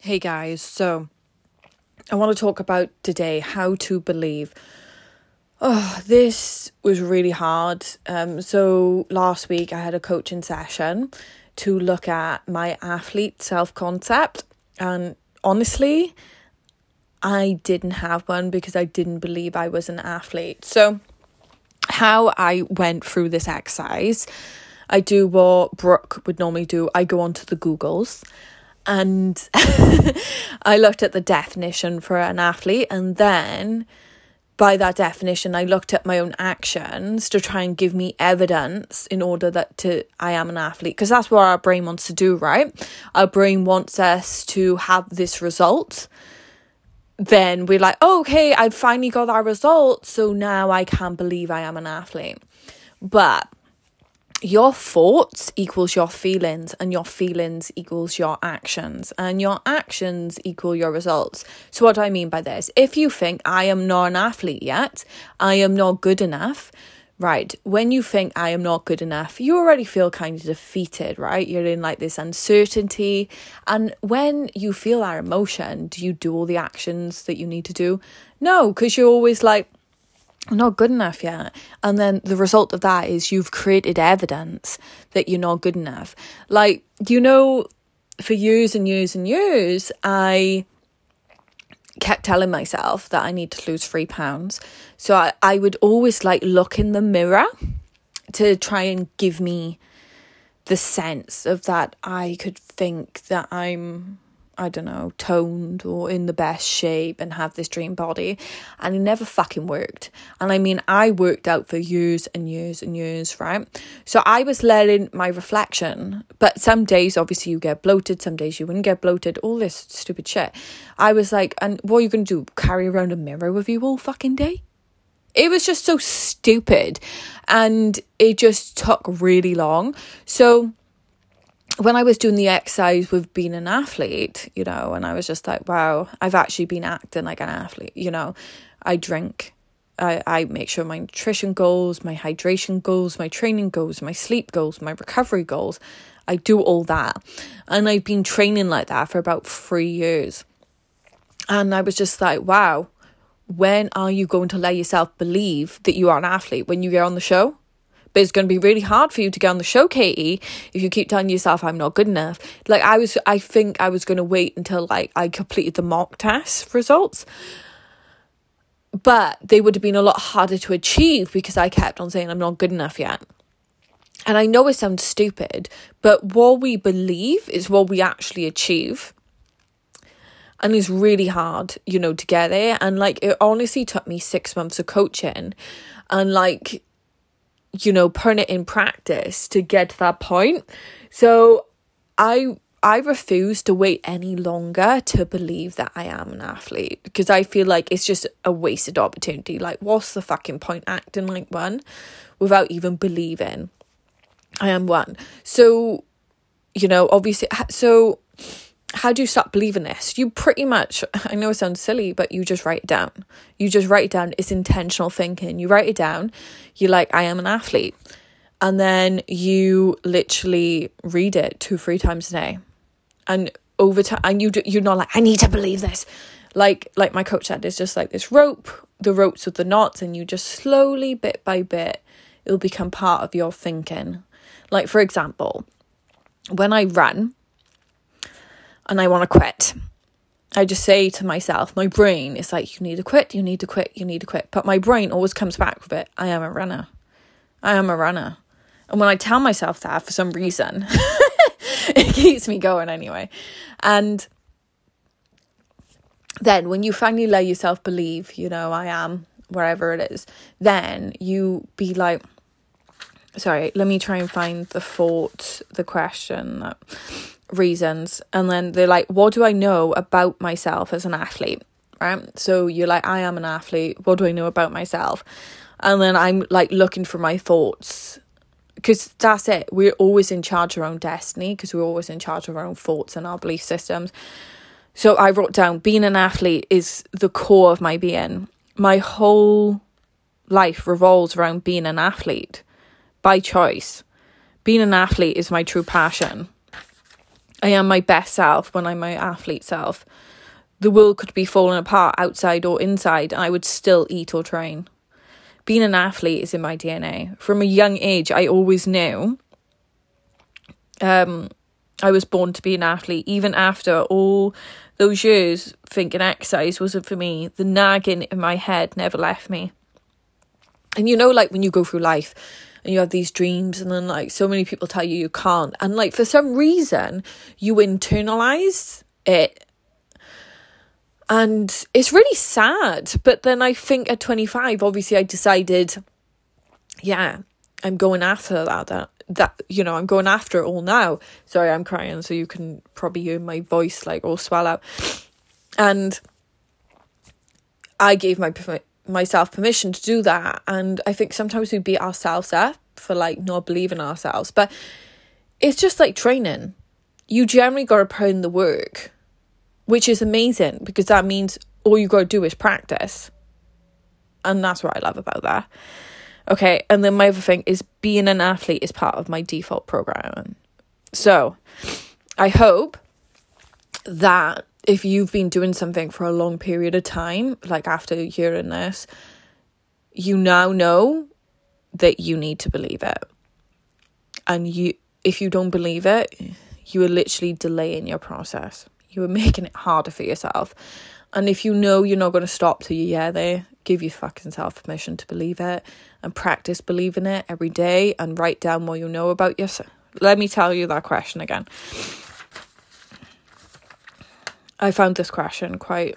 Hey guys, so I want to talk about today how to believe. Oh, this was really hard. So last week I had a coaching session to look at my athlete self-concept, and honestly, I didn't have one because I didn't believe I was an athlete. So how I went through this exercise, I do what Brooke would normally do. I go onto the Googles. And I looked at the definition for an athlete, and then by that definition I looked at my own actions to try and give me evidence in order I am an athlete, because that's what our brain wants to do, right? Our brain wants us to have this result. Then we're like, oh, okay, I finally got that result, so now I can believe I am an athlete. But your thoughts equals your feelings, and your feelings equals your actions, and your actions equal your results. So what do I mean by this? If you think, I am not an athlete yet, I am not good enough, right? When you think, I am not good enough, you already feel kind of defeated, right? You're in like this uncertainty. And when you feel that emotion, do you do all the actions that you need to do? No, because you're always like, I'm not good enough yet. And then the result of that is you've created evidence that you're not good enough. Like, you know, for years and years and years, I kept telling myself that I need to lose 3 pounds. So I would always like look in the mirror to try and give me the sense of that I could think that I'm, I don't know, toned or in the best shape and have this dream body. And it never fucking worked. And I mean, I worked out for years and years and years, right? So I was letting my reflection, but some days obviously you get bloated, some days you wouldn't get bloated, all this stupid shit. I was like, and what are you going to do? Carry around a mirror with you all fucking day? It was just so stupid. And it just took really long. So when I was doing the exercise with being an athlete, you know, and I was just like, wow, I've actually been acting like an athlete, you know. I drink, I make sure my nutrition goals, my hydration goals, my training goals, my sleep goals, my recovery goals, I do all that. And I've been training like that for about 3 years. And I was just like, wow, when are you going to let yourself believe that you are an athlete? When you get on the show? But it's going to be really hard for you to get on the show, Katie, if you keep telling yourself I'm not good enough. Like, I think I was going to wait until like I completed the mock test results. But they would have been a lot harder to achieve because I kept on saying I'm not good enough yet. And I know it sounds stupid, but what we believe is what we actually achieve. And it's really hard, you know, to get there. And like, it honestly took me 6 months of coaching and like, you know, putting it in practice to get to that point. So I refuse to wait any longer to believe that I am an athlete, because I feel like it's just a wasted opportunity. Like, what's the fucking point acting like one without even believing I am one? So, you know, obviously, so how do you start believing this? You pretty much, I know it sounds silly, but you just write it down. You just write it down. It's intentional thinking. You write it down. You're like, I am an athlete. And then you literally read it 2-3 times a day. And over time, and you're not like, I need to believe this. Like my coach said, it's just like this rope, the ropes with the knots, and you just slowly, bit by bit, it'll become part of your thinking. Like, for example, when I run, and I want to quit, I just say to myself, my brain is like, you need to quit, you need to quit, you need to quit. But my brain always comes back with it. I am a runner. I am a runner. And when I tell myself that, for some reason, it keeps me going anyway. And then when you finally let yourself believe, you know, I am, wherever it is, then you be like, sorry, let me try and find the thought, the question that reasons. And then they're like, what do I know about myself as an athlete, right? So you're like, I am an athlete. What do I know about myself? And then I'm like looking for my thoughts, because that's it. We're always in charge of our own destiny, because we're always in charge of our own thoughts and our belief systems. So I wrote down, being an athlete is the core of my being. My whole life revolves around being an athlete by choice. Being an athlete is my true passion. I am my best self when I'm my athlete self. The world could be falling apart outside or inside, and I would still eat or train. Being an athlete is in my DNA. From a young age, I always knew I was born to be an athlete. Even after all those years thinking exercise wasn't for me, the nagging in my head never left me. And you know, like when you go through life and you have these dreams, and then like so many people tell you you can't, and like for some reason you internalize it. And it's really sad. But then I think at 25, obviously I decided, yeah, I'm going after that, you know, I'm going after it all now. Sorry, I'm crying, so you can probably hear my voice like all swell out. And I gave myself permission to do that. And I think sometimes we beat ourselves up for like not believing ourselves. But it's just like training. You generally got to put in the work, which is amazing, because that means all you got to do is practice. And that's what I love about that. Okay, and then my other thing is being an athlete is part of my default programming. So I hope that if you've been doing something for a long period of time, like after hearing this, you now know that you need to believe it. And if you don't believe it, you are literally delaying your process. You are making it harder for yourself. And if you know you're not going to stop till you get there, give your fucking self permission to believe it, and practice believing it every day, and write down what you know about yourself. Let me tell you that question again. I found this question quite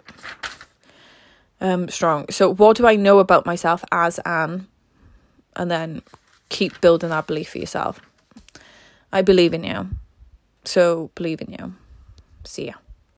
strong. So what do I know about myself as Anne? And then keep building that belief for yourself. I believe in you. So believe in you. See ya.